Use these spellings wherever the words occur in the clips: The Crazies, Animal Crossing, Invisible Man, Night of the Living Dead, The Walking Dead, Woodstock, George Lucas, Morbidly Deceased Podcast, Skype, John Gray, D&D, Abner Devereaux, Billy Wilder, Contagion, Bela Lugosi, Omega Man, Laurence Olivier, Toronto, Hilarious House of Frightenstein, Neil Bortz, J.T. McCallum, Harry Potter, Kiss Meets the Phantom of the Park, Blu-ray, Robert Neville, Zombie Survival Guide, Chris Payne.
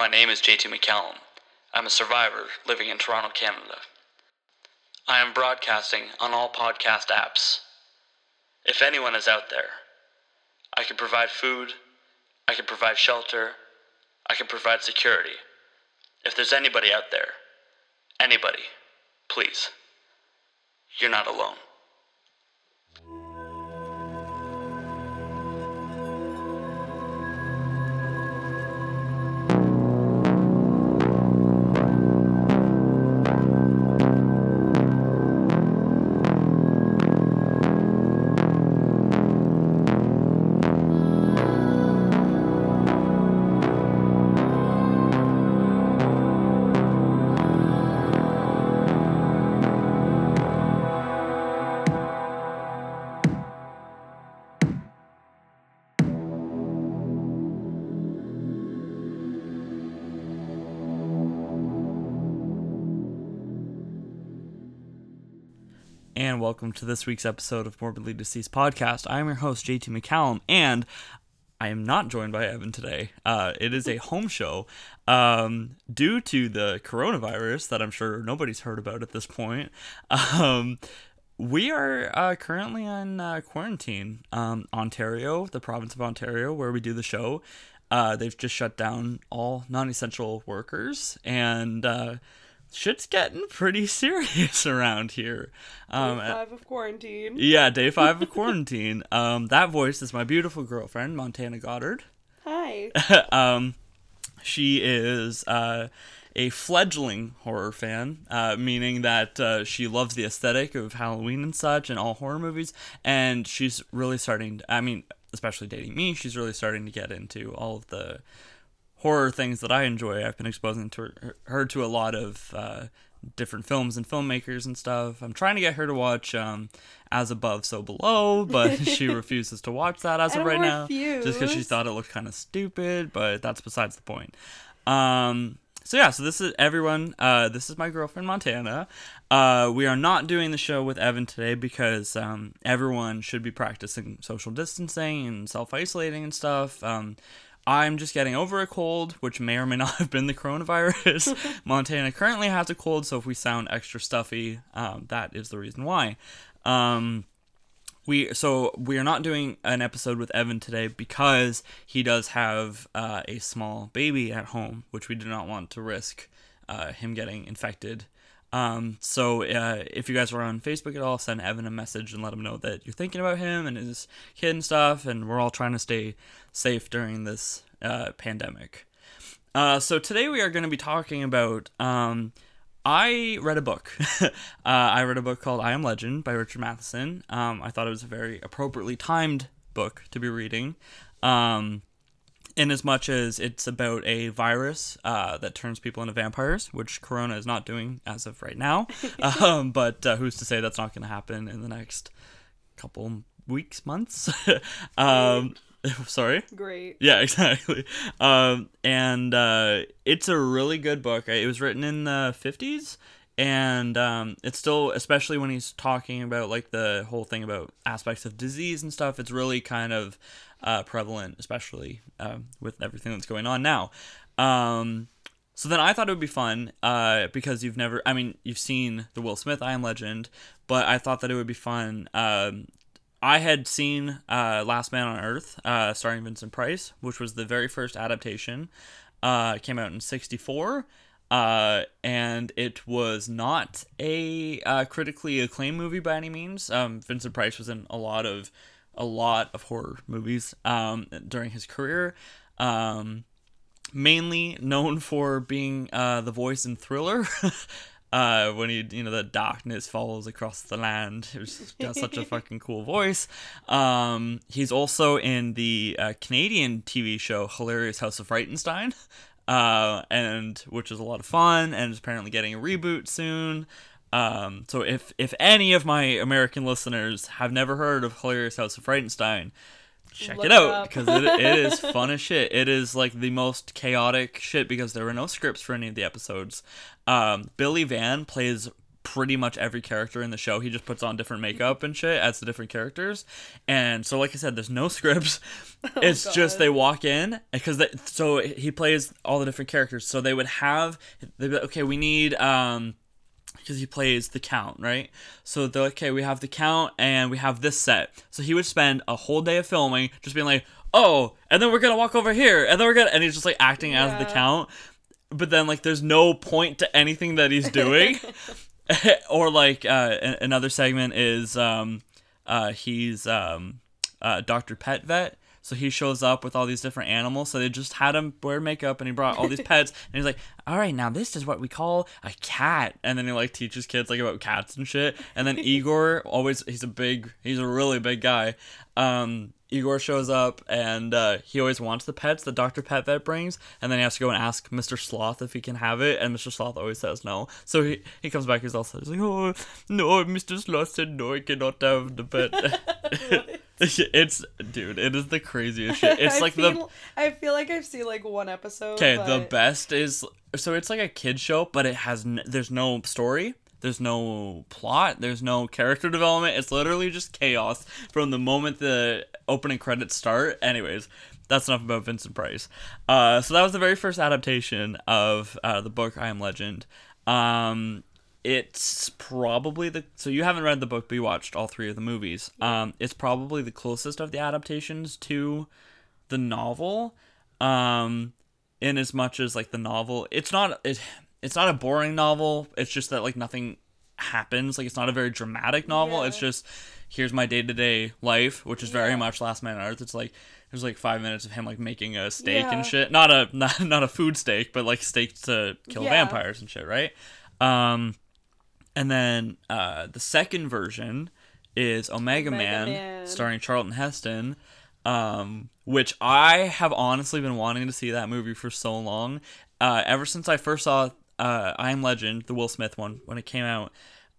My name is J.T. McCallum. I'm a survivor living in Toronto, Canada. I am broadcasting on all podcast apps. If anyone is out there, I can provide food, I can provide shelter, I can provide security. If there's anybody out there, anybody, please, you're not alone. And welcome to this week's episode of Morbidly Deceased Podcast. I am your host, J.T. McCallum, and I am not joined by Evan today. It is a home show due to the coronavirus that I'm sure nobody's heard about at this point. We are currently in quarantine. Ontario, the province of Ontario, where we do the show, they've just shut down all non-essential workers, and shit's getting pretty serious around here. Day 5 of quarantine. Yeah, day 5 of quarantine. That voice is my beautiful girlfriend, Montana Goddard. Hi. She is a fledgling horror fan, meaning that she loves the aesthetic of Halloween and such and all horror movies, and she's really starting, especially dating me, she's really starting to get into all of the horror things that I enjoy. I've been exposing to her to a lot of different films and filmmakers and stuff. I'm trying to get her to watch As Above, So Below, but she refuses to watch that as of right now, just because she thought it looked kind of stupid, but that's besides the point. So this is everyone. This is my girlfriend, Montana. We are not doing the show with Evan today because everyone should be practicing social distancing and self-isolating and stuff. I'm just getting over a cold, which may or may not have been the coronavirus. Montana currently has a cold, so if we sound extra stuffy, that is the reason why. We are not doing an episode with Evan today because he does have a small baby at home, which we do not want to risk him getting infected. If you guys were on Facebook at all, send Evan a message and let him know that you're thinking about him and his kid and stuff, and we're all trying to stay safe during this pandemic. So today we are going to be talking about, I read a book. I read a book called I Am Legend by Richard Matheson. I thought it was a very appropriately timed book to be reading, in as much as it's about a virus that turns people into vampires, which Corona is not doing as of right now. But who's to say that's not going to happen in the next couple weeks, months? Sorry? Great. Yeah, exactly. It's a really good book. It was written in the 50s. And it's still, especially when he's talking about like the whole thing about aspects of disease and stuff, it's really kind of prevalent, especially with everything that's going on now. So then I thought it would be fun because you've seen the Will Smith I Am Legend, but I thought that it would be fun. I had seen Last Man on Earth starring Vincent Price, which was the very first adaptation. It came out in '64. And it was not a critically acclaimed movie by any means. Vincent Price was in a lot of horror movies during his career, mainly known for being the voice in Thriller. When he, the darkness falls across the land. It was got such a fucking cool voice. He's also in the Canadian TV show Hilarious House of Frightenstein. And which is a lot of fun, and is apparently getting a reboot soon. So if any of my American listeners have never heard of Hilarious House of Frightenstein, check it out because it is fun as shit. It is like the most chaotic shit because there were no scripts for any of the episodes. Billy Van plays pretty much every character in the show. He just puts on different makeup and shit as the different characters. And so, like I said, there's no scripts. It's just they walk in because so he plays all the different characters. So they would have, they'd be like, okay, we need because he plays the Count, right? So they're like, okay, we have the Count and we have this set. So he would spend a whole day of filming just being like, oh, and then we're gonna walk over here, and then we're gonna, and he's just like acting as the Count. But then, like, there's no point to anything that he's doing. Or, like, another segment is he's Dr. Pet Vet. So he shows up with all these different animals. So they just had him wear makeup, and he brought all these pets. And he's like, all right, now this is what we call a cat. And then he, like, teaches kids, like, about cats and shit. And then Igor, always, he's a really big guy. Igor shows up, and he always wants the pets that Dr. Pet Vet brings, and then he has to go and ask Mr. Sloth if he can have it, and Mr. Sloth always says no. So he comes back, he's also just like, oh, no, Mr. Sloth said no, I cannot have the pet. It is the craziest shit. It's like I feel like I've seen, like, one episode. Okay, but the best is, so it's like a kid show, but it has, there's no story. There's no plot. There's no character development. It's literally just chaos from the moment the opening credits start. Anyways, that's enough about Vincent Price. So that was the very first adaptation of the book I Am Legend. It's probably so you haven't read the book, but you watched all three of the movies. It's probably the closest of the adaptations to the novel. In as much as, like, the novel, it's not a boring novel. It's just that, like, nothing happens. Like, it's not a very dramatic novel. Yeah. It's just, here's my day-to-day life, which is very much Last Man on Earth. It's like, there's like 5 minutes of him, like, making a steak and shit. Not a food steak, but like steak to kill vampires and shit, right? And then the second version is Omega Man, starring Charlton Heston. Which I have honestly been wanting to see that movie for so long. Ever since I first saw I Am Legend, the Will Smith one, when it came out,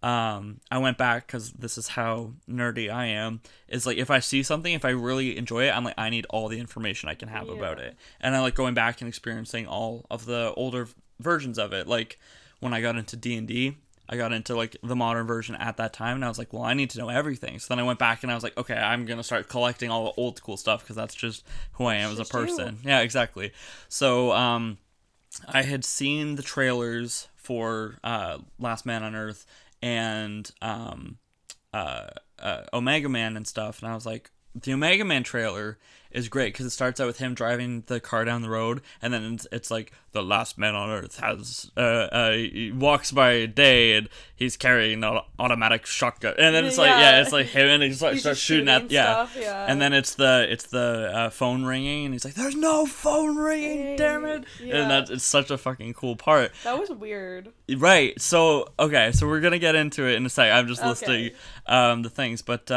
I went back, because this is how nerdy I am. It's like, if I see something, if I really enjoy it, I'm like, I need all the information I can have about it. And I like going back and experiencing all of the older versions of it. Like, when I got into D&D, I got into, like, the modern version at that time, and I was like, well, I need to know everything. So then I went back, and I was like, okay, I'm going to start collecting all the old school stuff, because that's just who I am as a person. Yeah, exactly. So, I had seen the trailers for Last Man on Earth and Omega Man and stuff, and I was like, the Omega Man trailer is great because it starts out with him driving the car down the road, and then it's like, the Last Man on Earth has he walks by day, and he's carrying an automatic shotgun, and then it's like it's like him, and he's like starts shooting at stuff, and then it's the phone ringing, and he's like, there's no phone ringing, damn it, and it's such a fucking cool part. That was weird, right? So we're gonna get into it in a sec. I'm just listing the things, but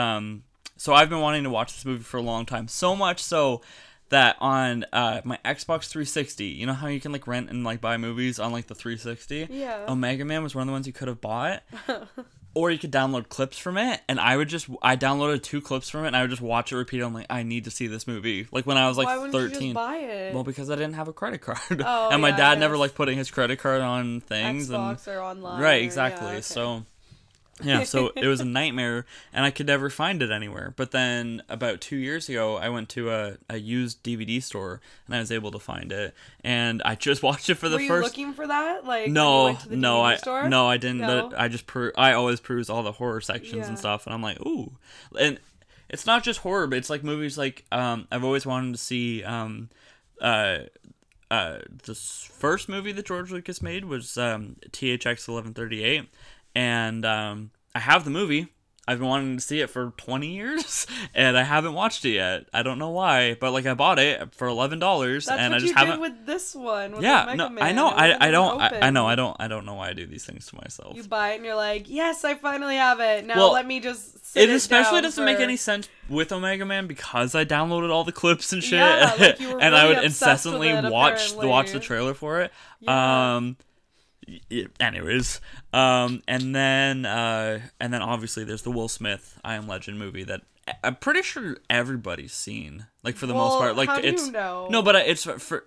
so I've been wanting to watch this movie for a long time, so much so that on my Xbox 360, you know how you can, like, rent and, like, buy movies on, like, the 360? Yeah. Omega Man was one of the ones you could have bought, or you could download clips from it, and I downloaded 2 clips from it, and I would just watch it repeat. I'm like, I need to see this movie. Like, when I was, like, 13. Why wouldn't you just buy it? Well, because I didn't have a credit card. Oh, and my dad never liked putting his credit card on things. Xbox or online. Right, exactly. So... yeah, so it was a nightmare, and I could never find it anywhere. But then about 2 years ago, I went to a used DVD store, and I was able to find it. And I just watched it for the first... Were you looking for that? Like, no, went to the DVD store? No, I didn't. No? I always peruse all the horror sections and stuff, and I'm like, ooh. And it's not just horror, but it's like movies like... I've always wanted to see... the first movie that George Lucas made was THX 1138. And I have the movie. I've been wanting to see it for 20 years, and I haven't watched it yet. I don't know why, but, like, I bought it for $11, and I just haven't. That's what you did with this one. With Omega Man. I know. I don't know why I do these things to myself. You buy it, and you're like, yes, I finally have it. Now let me just sit it down. It especially doesn't make any sense with Omega Man because I downloaded all the clips and shit, like, you were and really I would incessantly watch the trailer for it. Yeah. Anyways, and then obviously there's the Will Smith I Am Legend movie that I'm pretty sure everybody's seen, like, for the most part. Like, how do you know? No, but it's for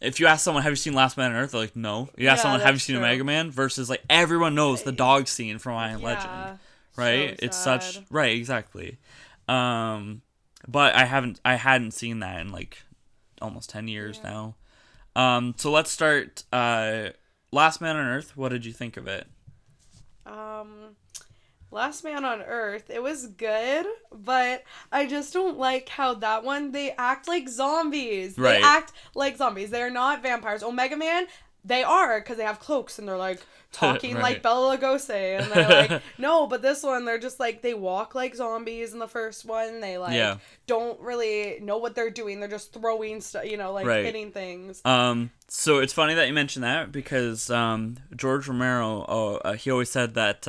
If you ask someone, have you seen Last Man on Earth? They're like, no. You ask someone, have you seen Omega Man? Versus, like, everyone knows the dog scene from I Am Legend. Right? So it's such... Right, exactly. But I hadn't seen that in, like, almost 10 years now. So let's start... Last Man on Earth, what did you think of it? Last Man on Earth, it was good, but I just don't like how that one, they act like zombies. Right. They act like zombies. They're not vampires. Omega Man, they are, because they have cloaks and they're like talking right. like Bela Lugosi. And they're like, no, but this one, they're just like, they walk like zombies in the first one. They like don't really know what they're doing. They're just throwing stuff, you know, like hitting things. So it's funny that you mentioned that because George Romero, he always said that...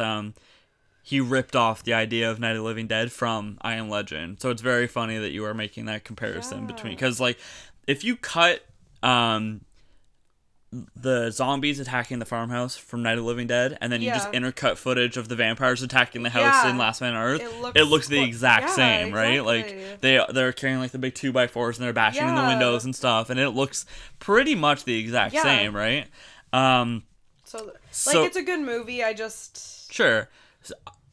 he ripped off the idea of Night of the Living Dead from I Am Legend. So it's very funny that you are making that comparison between... Because, like, if you cut the zombies attacking the farmhouse from Night of the Living Dead, and then you just intercut footage of the vampires attacking the house in Last Man on Earth, it looks the exact same, exactly. right? Like, they're carrying, like, the big 2x4s, and they're bashing in the windows and stuff, and it looks pretty much the exact same, right? So, it's a good movie, I just... Sure.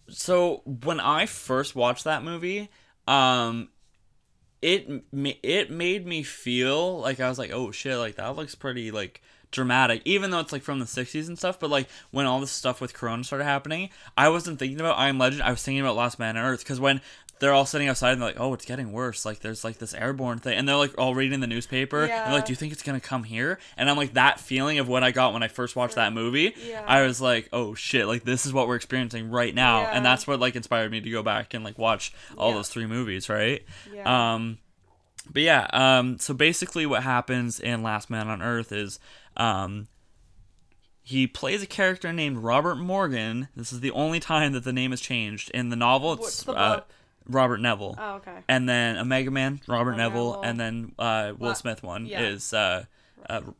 So when I first watched that movie, it made me feel like I was like, oh shit, like that looks pretty like dramatic, even though it's like from the 60s and stuff. But like when all this stuff with Corona started happening, I wasn't thinking about I Am Legend. I was thinking about Last Man on Earth, because when they're all sitting outside and they're like, oh, it's getting worse. Like, there's, like, this airborne thing. And they're, like, all reading the newspaper. Yeah. And they're like, do you think it's going to come here? And I'm like, that feeling of what I got when I first watched that movie. Yeah. I was like, oh, shit. Like, this is what we're experiencing right now. Yeah. And that's what, like, inspired me to go back and, like, watch all those three movies, right? Yeah. But, yeah. So, basically, what happens in Last Man on Earth is... he plays a character named Robert Morgan. This is the only time that the name is changed. In the novel, it's Robert Neville. Oh, okay. And then Omega Man, Robert Neville. And then Will Smith one is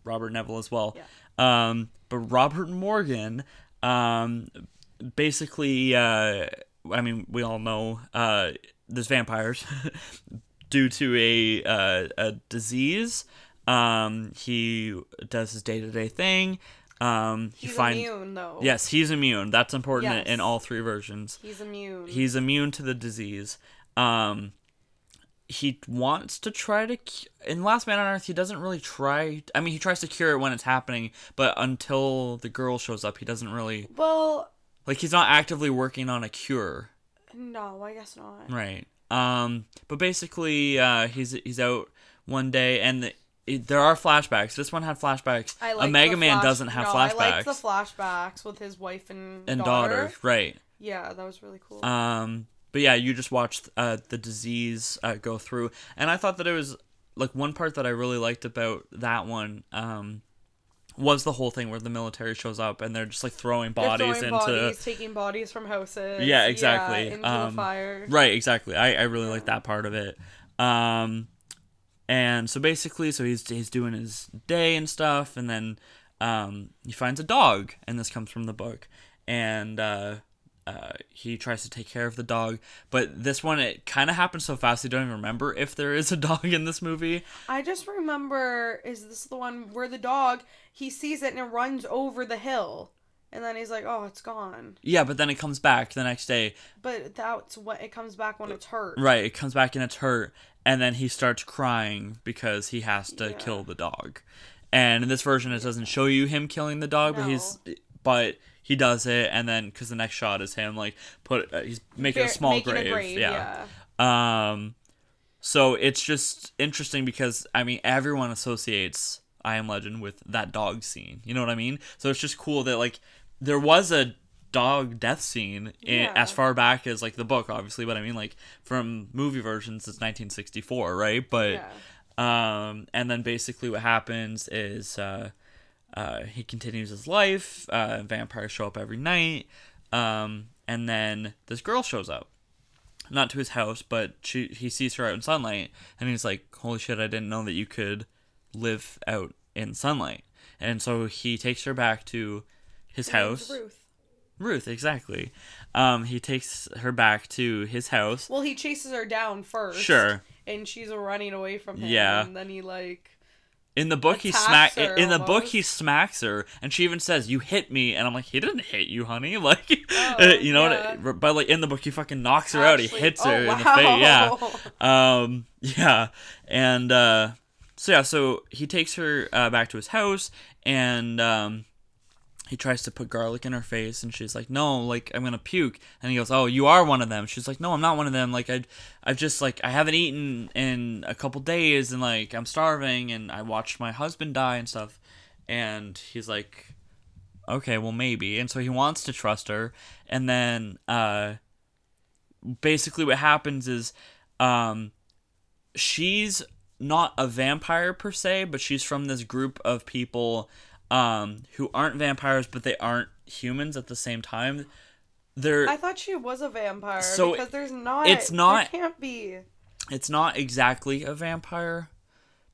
Robert Neville as well. Yeah. But Robert Morgan, basically, I mean, we all know there's vampires due to a disease. He does his day-to-day thing. He's immune, though. Yes, he's immune. That's important in all three versions. He's immune. He's immune to the disease. He wants to try to... In Last Man on Earth, he doesn't really try... I mean, he tries to cure it when it's happening, but until the girl shows up, he doesn't really... Well... Like, he's not actively working on a cure. No, I guess not. Right. But basically, he's out one day, and... There are flashbacks. This one had flashbacks. Omega Man doesn't have flashbacks. I liked the flashbacks with his wife and daughter. Right. Yeah, that was really cool. But yeah, you just watched the disease go through. And I thought that it was, like, one part that I really liked about that one was the whole thing where the military shows up and they're just, like, taking bodies from houses. Yeah, exactly. Yeah, into the fire. Right, exactly. I really liked that part of it. And so basically, he's doing his day and stuff, and then he finds a dog, and this comes from the book, and he tries to take care of the dog. But this one, it kind of happens so fast, I don't even remember if there is a dog in this movie. I just remember, is this the one where the dog, he sees it and it runs over the hill? And then he's like, oh, it's gone. Yeah, but then it comes back the next day. But that's what it comes back when it's hurt. Right, it comes back and it's hurt. And then he starts crying because he has to kill the dog. And in this version, it doesn't show you him killing the dog, but he does it. And then, because the next shot is him, like, he's making a grave. Yeah. So it's just interesting because, I mean, everyone associates I Am Legend with that dog scene. You know what I mean? So it's just cool that, like, there was a dog death scene as far back as, like, the book, obviously, but I mean, like, from movie versions, it's 1964, right? But and then basically what happens is he continues his life, vampires show up every night, and then this girl shows up. Not to his house, but he sees her out in sunlight, and he's like, holy shit, I didn't know that you could live out in sunlight. And so he takes her back to his house. Ruth, exactly. He takes her back to his house. Well, he chases her down first. Sure. And she's running away from him. Yeah. And then he, like, In the book, he smacks her, and she even says, "You hit me," and I'm like, "He didn't hit you, honey." Like, what? But like in the book, he fucking knocks her out. He hits her in the face. Yeah, and so he takes her back to his house, and he tries to put garlic in her face, and she's like, "No, like I'm gonna puke." And he goes, "Oh, you are one of them." She's like, "No, I'm not one of them. Like I've just like I haven't eaten in a couple days, and like I'm starving, and I watched my husband die and stuff." And he's like, "Okay, well maybe." And so he wants to trust her, and then basically what happens is she's not a vampire per se, but she's from this group of people. Who aren't vampires, but they aren't humans at the same time. I thought she was a vampire, so because there's not... It's not... There can't be. It's not exactly a vampire,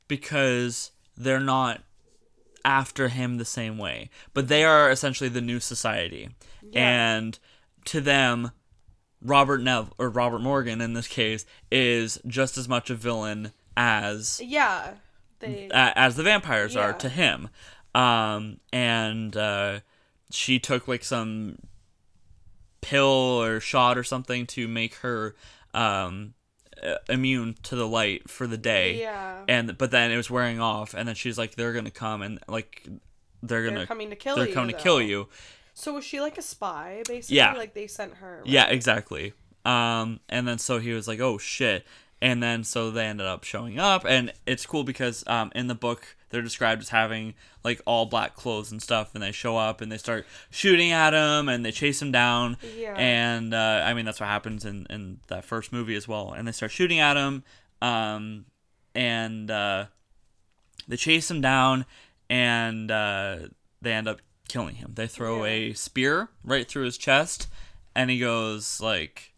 because they're not after him the same way. But they are essentially the new society. Yeah. And to them, Robert Neville, or Robert Morgan in this case, is just as much a villain as... Yeah. As the vampires are to him. And she took like some pill or shot or something to make her immune to the light for the day. Yeah. But then it was wearing off, and then she's like, "They're gonna come and like they're coming to kill you." So was she like a spy basically? Yeah. Like they sent her. Right? Yeah, exactly. And then so he was like, "Oh shit." And then, so they ended up showing up, and it's cool because in the book, they're described as having, like, all black clothes and stuff, and they show up, and they start shooting at him, and they chase him down, and, I mean, that's what happens in that first movie as well, and they start shooting at him, and they chase him down, and they end up killing him. They throw a spear right through his chest, and he goes, like...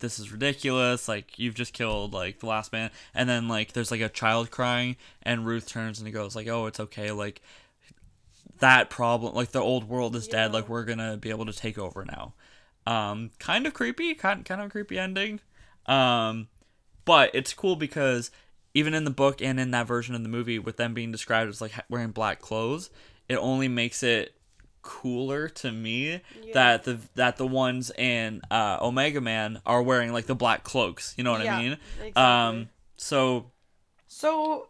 "This is ridiculous, like, you've just killed, like, the last man," and then, like, there's, like, a child crying, and Ruth turns and he goes, like, "Oh, it's okay, like, that problem, like, the old world is dead, like, we're gonna be able to take over now." Kind of creepy, kind of a creepy ending, but it's cool because even in the book and in that version of the movie, with them being described as, like, wearing black clothes, it only makes it cooler to me that the ones in Omega Man are wearing like the black cloaks, you know what I mean? Exactly. So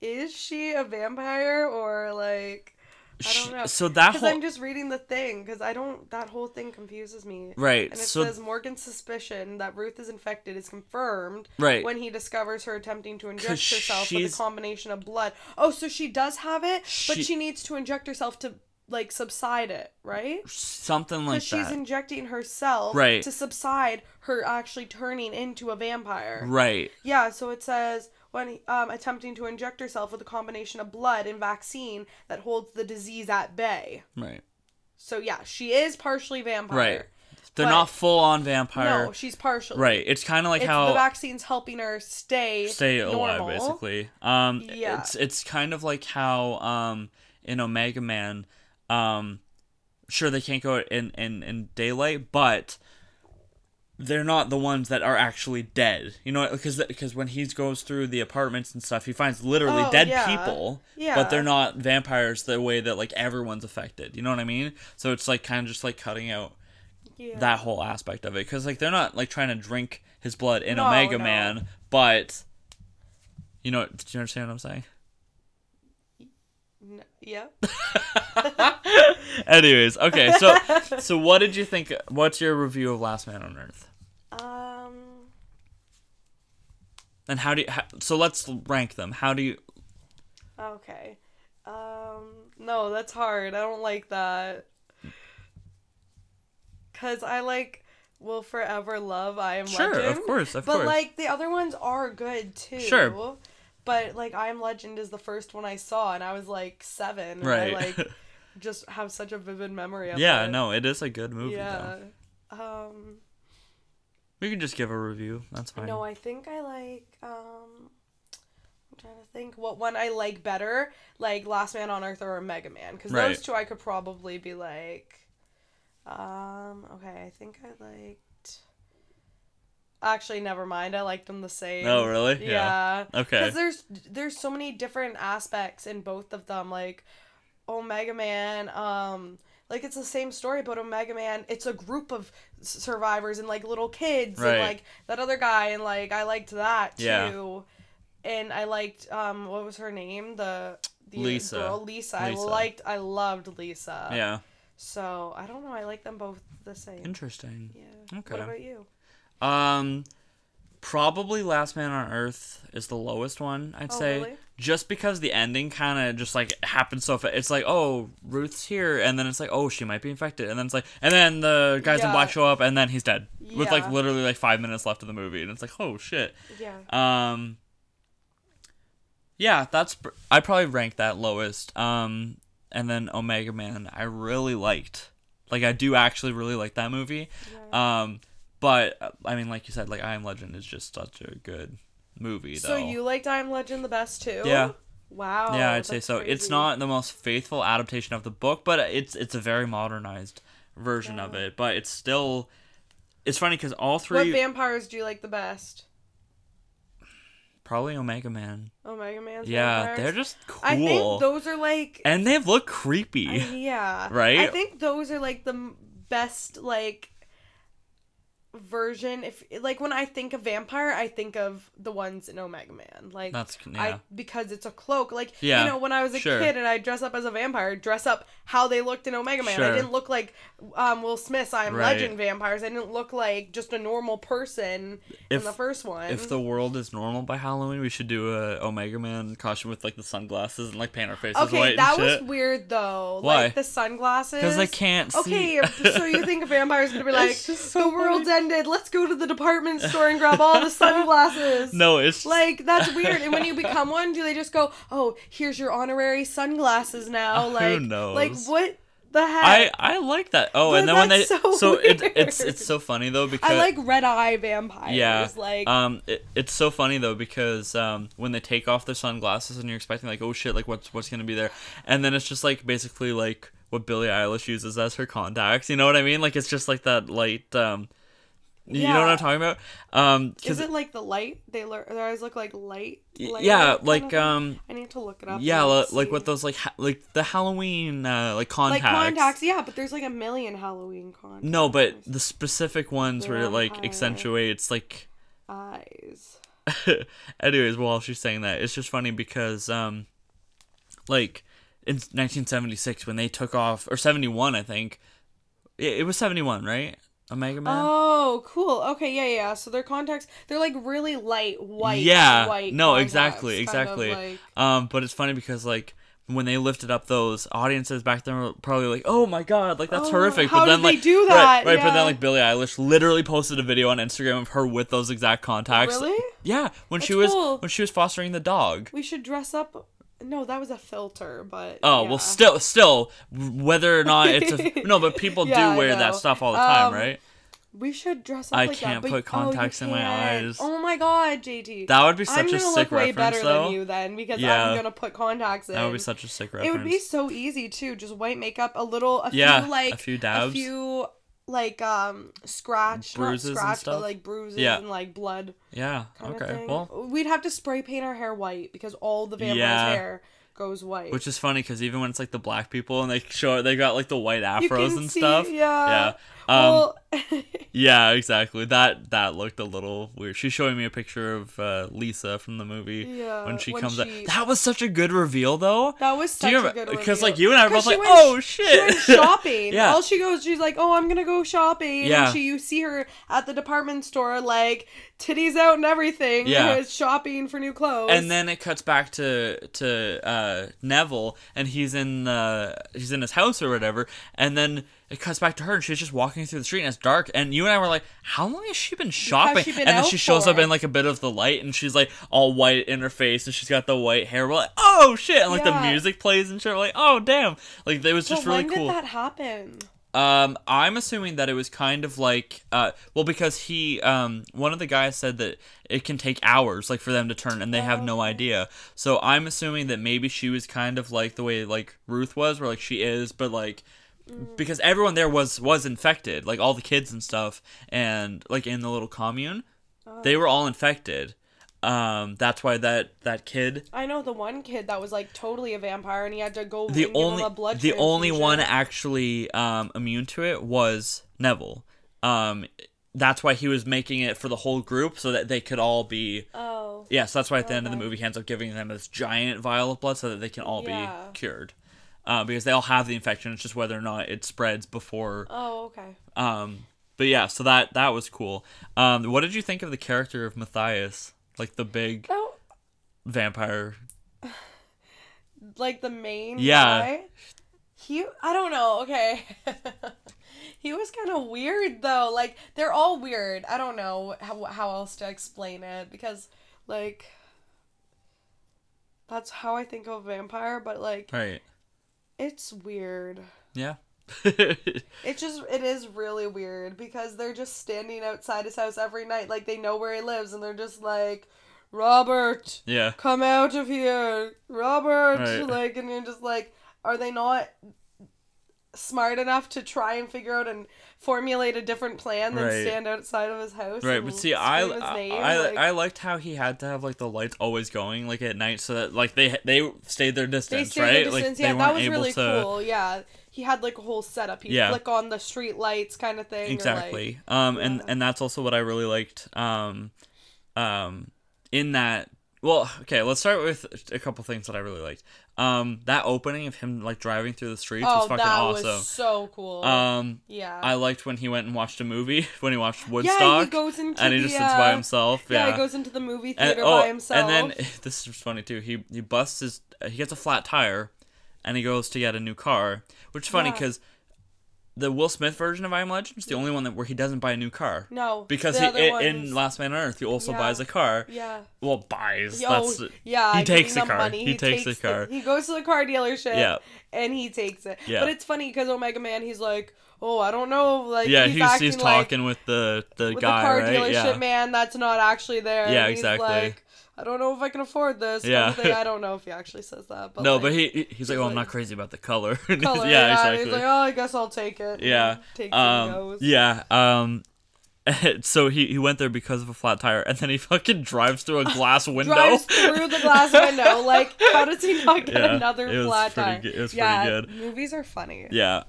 is she a vampire or like I don't know. So that I'm just reading the thing because that whole thing confuses me. Right. And it says Morgan's suspicion that Ruth is infected is confirmed when he discovers her attempting to inject herself with a combination of blood. Oh, so she does have it, but she needs to inject herself to like subside it, right? Something like that. Because she's injecting herself to subside her actually turning into a vampire. Right. Yeah, so it says... when attempting to inject herself with a combination of blood and vaccine that holds the disease at bay. Right. So, yeah, she is partially vampire. Right. They're not full-on vampire. No, she's partially. Right. It's kind of like how... the vaccine's helping her stay normal. Alive, basically. Yeah. It's kind of like how in Omega Man, sure, they can't go in daylight, but... they're not the ones that are actually dead, you know, because when he goes through the apartments and stuff, he finds literally dead people, but they're not vampires the way that, like, everyone's affected, you know what I mean? So it's, like, kind of just, like, cutting out that whole aspect of it, because, like, they're not, like, trying to drink his blood in Omega Man, but, you know, did you understand what I'm saying? Yeah. Anyways, okay, so what did you think? What's your review of Last Man on Earth? And so let's rank them. How do you? Okay. No, that's hard. I don't like that. 'Cause I like will forever love I Am Legend. Sure, of course. But like the other ones are good too. Sure. But, like, I Am Legend is the first one I saw, and I was, like, 7. And I, like, just have such a vivid memory of it. Yeah, no, it is a good movie, though. We can just give a review. That's fine. No, I think I like, I'm trying to think what one I like better, like Last Man on Earth or Omega Man. Because those two I could probably be, like, okay, I think I liked Actually, never mind. I like them the same. Oh, really? Yeah. Okay. Because there's so many different aspects in both of them. Like, Omega Man, like, it's the same story about Omega Man. It's a group of survivors and, like, little kids. Right. And, like, that other guy. And, like, I liked that, too. Yeah. And I liked, what was her name? The Lisa. Girl, Lisa. I loved Lisa. Yeah. So, I don't know. I like them both the same. Interesting. Yeah. Okay. What about you? Probably Last Man on Earth is the lowest one, I'd say. Really? Just because the ending kind of just, like, happens so fast. It's like, oh, Ruth's here, and then it's like, oh, she might be infected, and then it's like, and then the guys in black show up, and then he's dead. Yeah. With, like, literally, like, 5 minutes left of the movie, and it's like, oh, shit. Yeah. Yeah, I'd probably rank that lowest. And then Omega Man, I really liked. Like, I do actually really like that movie. Yeah. But, I mean, like you said, like, I Am Legend is just such a good movie, though. So you liked I Am Legend the best, too? Yeah. Wow. Yeah, I'd say so. Crazy. It's not the most faithful adaptation of the book, but it's a very modernized version of it. But it's still... It's funny, because all three... What vampires do you like the best? Probably Omega Man. Omega Man's vampires? Yeah, they're just cool. I think those are, like... And they look creepy. Yeah. Right? I think those are, like, the best, like... version. If, like, when I think of vampire, I think of the ones in Omega Man, like, that's because it's a cloak, like, you know, when I was a kid and I dress up as a vampire, I'd dress up how they looked in Omega Man. I didn't look like Will Smith's I Am Legend vampires. I didn't look like just a normal person in the first one. If the world is normal by Halloween, we should do a Omega Man costume with, like, the sunglasses and, like, paint our faces white and shit. Okay, that was weird, though. Why? Like, the sunglasses. Because I can't see. Okay, so you think a vampire's gonna be like, the world's ended. Let's go to the department store and grab all the sunglasses. No, it's just... like, that's weird. And when you become one, do they just go, "Oh, here's your honorary sunglasses now"? Like, who knows? Like, what the heck? I like that. Oh, but, and then when they so weird. it's so funny though, because I like red eye vampires. Yeah, like it's so funny though, because when they take off their sunglasses and you're expecting, like, oh shit, like what's gonna be there, and then it's just like basically like what Billie Eilish uses as her contacts. You know what I mean? Like, it's just like that light. You know what I'm talking about? Is it like the light? Their eyes look like light? Yeah, like I need to look it up. Yeah, like what those like the Halloween like contacts. Like contacts, yeah, but there's like a million Halloween contacts. No, but the specific ones where it like accentuates like eyes. Anyways, while she's saying that, it's just funny because like in 1976 when they took off, or 71 I think. It was 71, right? Omega Man. Oh, cool. Okay, yeah. So their contacts, they're like really light white. Yeah. White no, contacts, exactly. Kind of like... but it's funny because like when they lifted up those audiences back then were probably like, "Oh my god, like that's horrific." How but then did like they do that? Right, yeah. But then like Billie Eilish literally posted a video on Instagram of her with those exact contacts. Really? Yeah, when she was fostering the dog. We should dress up. No, that was a filter, but... Oh, yeah. Well, still, whether or not it's a... No, but people do wear that stuff all the time, right? We should dress up like that. I can't put contacts in my eyes. Oh my god, JT. That would be such a sick reference, though. I'm going to look way better than you then, because I'm going to put contacts in. That would be such a sick reference. It would be so easy, too. Just white makeup, a few dabs. A few, like, bruises and, like, blood. Yeah, okay, well... We'd have to spray paint our hair white, because all the vampire's hair goes white. Which is funny, because even when it's, like, the black people, and they got, like, the white afros and stuff. Yeah. Well... yeah, exactly. That looked a little weird. She's showing me a picture of Lisa from the movie when she comes out. That was such a good reveal, though. That was such a good reveal. Because, like, you and I were both like, oh, shit. She went shopping. Yeah. All she goes, she's like, oh, I'm going to go shopping. Yeah. And you see her at the department store, like, titties out and everything. Yeah. And shopping for new clothes. And then it cuts back to Neville, and he's in his house or whatever, and then it cuts back to her, and she's just walking through the street, and it's dark, and you and I were like, how long has she been shopping? And then she shows up in, like, a bit of the light, and she's, like, all white in her face, and she's got the white hair. We're like, oh, shit! And, like, the music plays and shit. We're like, oh, damn! Like, it was just really cool. When did that happen? I'm assuming that it was kind of like, because he, one of the guys said that it can take hours, like, for them to turn, and they have no idea. So I'm assuming that maybe she was kind of like the way, like, Ruth was, where, like, she is, but, like... Because everyone there was infected, like all the kids and stuff, and like in the little commune. They were all infected. That's why that kid. I know the one kid that was like totally a vampire, and he had to go. Give him a blood transfusion. The only one actually immune to it was Neville. That's why he was making it for the whole group so that they could all be. Oh. Yeah, so that's why at the end of the movie he ends up giving them this giant vial of blood so that they can all be cured. Because they all have the infection. It's just whether or not it spreads before. Oh, okay. But yeah, so that was cool. What did you think of the character of Matthias? Like the big vampire. Like the main guy? I don't know. Okay. He was kind of weird though. Like they're all weird. I don't know how else to explain it because like that's how I think of a vampire, but like right. It's weird. Yeah. It is really weird because they're just standing outside his house every night. Like they know where he lives and they're just like, Robert, come out of here. Robert. Right. Like, and you're just like, are they not smart enough to try and figure out and formulate a different plan than stand outside of his house? Right. But see, I liked how he had to have like the lights always going like at night so that like they stayed their distance. That was really cool. Yeah. He had like a whole setup. He'd flick on the street lights kind of thing. Exactly. Or, like, and that's also what I really liked. In that. Well, okay, let's start with a couple things that I really liked. That opening of him, like, driving through the streets was fucking awesome. Oh, that was so cool. Yeah. I liked when he went and watched a movie, when he watched Woodstock. Yeah, he goes into and he just sits by himself. Yeah, he goes into the movie theater by himself. And then, this is funny, too, he busts his... He gets a flat tire, and he goes to get a new car, which is funny, because... The Will Smith version of I Am Legend is the only one where he doesn't buy a new car. No. Because in Last Man on Earth, he also buys a car. Yeah. Well, buys. He takes the car. He takes the car. He goes to the car dealership. Yeah. And he takes it. Yeah. But it's funny because Omega Man, he's like, oh, I don't know. Like, yeah, he's talking like, with the guy, the car dealership man that's not actually there. Yeah, and he's exactly. Like, I don't know if I can afford this. Yeah. I don't know if he actually says that. But no, like, but he's like, oh, I'm not crazy about the color. Yeah, exactly. He's like, oh, I guess I'll take it. Yeah. Takes it and goes. Yeah. So he went there because of a flat tire, and then he fucking drives through a glass window. Like, how does he not get another flat tire? It was pretty good. Movies are funny. Yeah.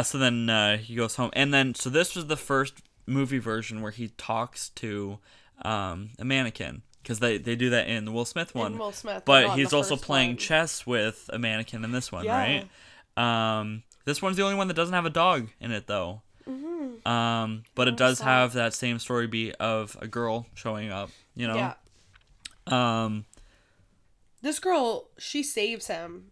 So then he goes home. And then, so this was the first movie version where he talks to a mannequin. Because they do that in the Will Smith one. But he's also playing chess with a mannequin in this one, right? This one's the only one that doesn't have a dog in it, though. Mm-hmm. But it does have that same story beat of a girl showing up, you know? Yeah. This girl, she saves him.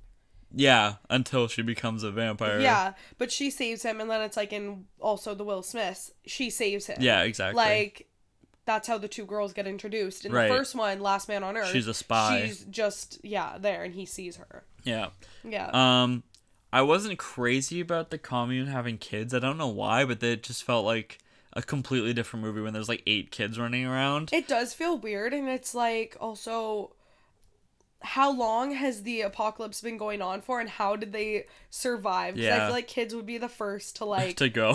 Yeah, until she becomes a vampire. Yeah, but she saves him, and then it's like in also the Will Smiths, she saves him. Yeah, exactly. Like... That's how the two girls get introduced. In the first one, Last Man on Earth... She's a spy. She's just, there, and he sees her. Yeah. Yeah. I wasn't crazy about the commune having kids. I don't know why, but it just felt like a completely different movie when there's, like, 8 kids running around. It does feel weird, and it's, like, also... How long has the apocalypse been going on for, and how did they survive? Because I feel like kids would be the first to like to go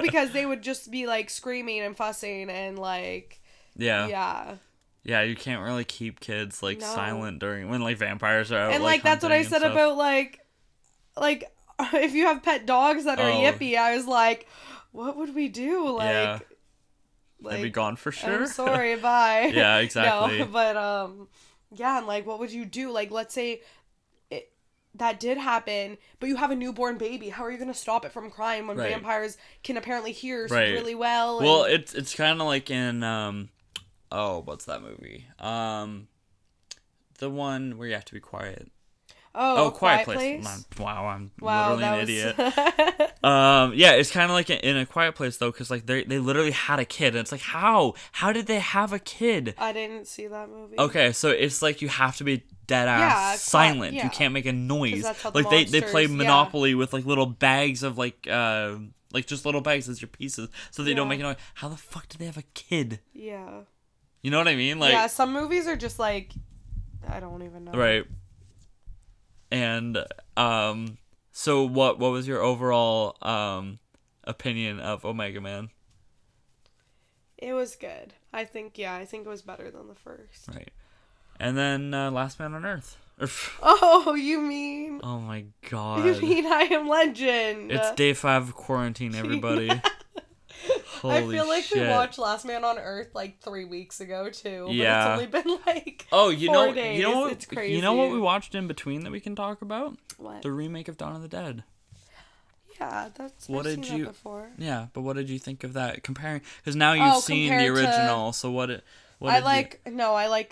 because they would just be like screaming and fussing and like you can't really keep kids like silent during when like vampires are out and like that's what I said stuff. About like if you have pet dogs that are yippy, I was like, what would we do? Like they'd be gone for sure. I'm sorry, bye. Yeah, exactly. No, but yeah, and, like, what would you do? Like, let's say that did happen, but you have a newborn baby. How are you going to stop it from crying when vampires can apparently hear really well? And... Well, it's kind of like in, what's that movie? The one where you have to be quiet. Oh, Quiet Place. I'm literally an idiot. It's kind of like in A Quiet Place, though, because, like, they literally had a kid. And it's like, how? How did they have a kid? I didn't see that movie. Okay, so it's like you have to be dead-ass silent. Yeah. You can't make a noise. That's how the they play Monopoly with, like, little bags of, like just little bags as your pieces. So they don't make a noise. How the fuck did they have a kid? Yeah. You know what I mean? Like, yeah, some movies are just, like, I don't even know. Right. And so what was your overall opinion of Omega Man? It was good. I think it was better than the first. Right. And then Last Man on Earth. Oh, you mean... Oh, my God. You mean I Am Legend. It's day 5 of quarantine, everybody. Holy shit. I feel like we watched Last Man on Earth, like, 3 weeks ago, too. Yeah. But it's only been, like, oh, you 4 days. You know what, it's crazy. You know what we watched in between that we can talk about? What? The remake of Dawn of the Dead. Yeah, that's... I've seen that before. Yeah, but what did you think of that? Comparing... Because now you've seen the original, so what... I like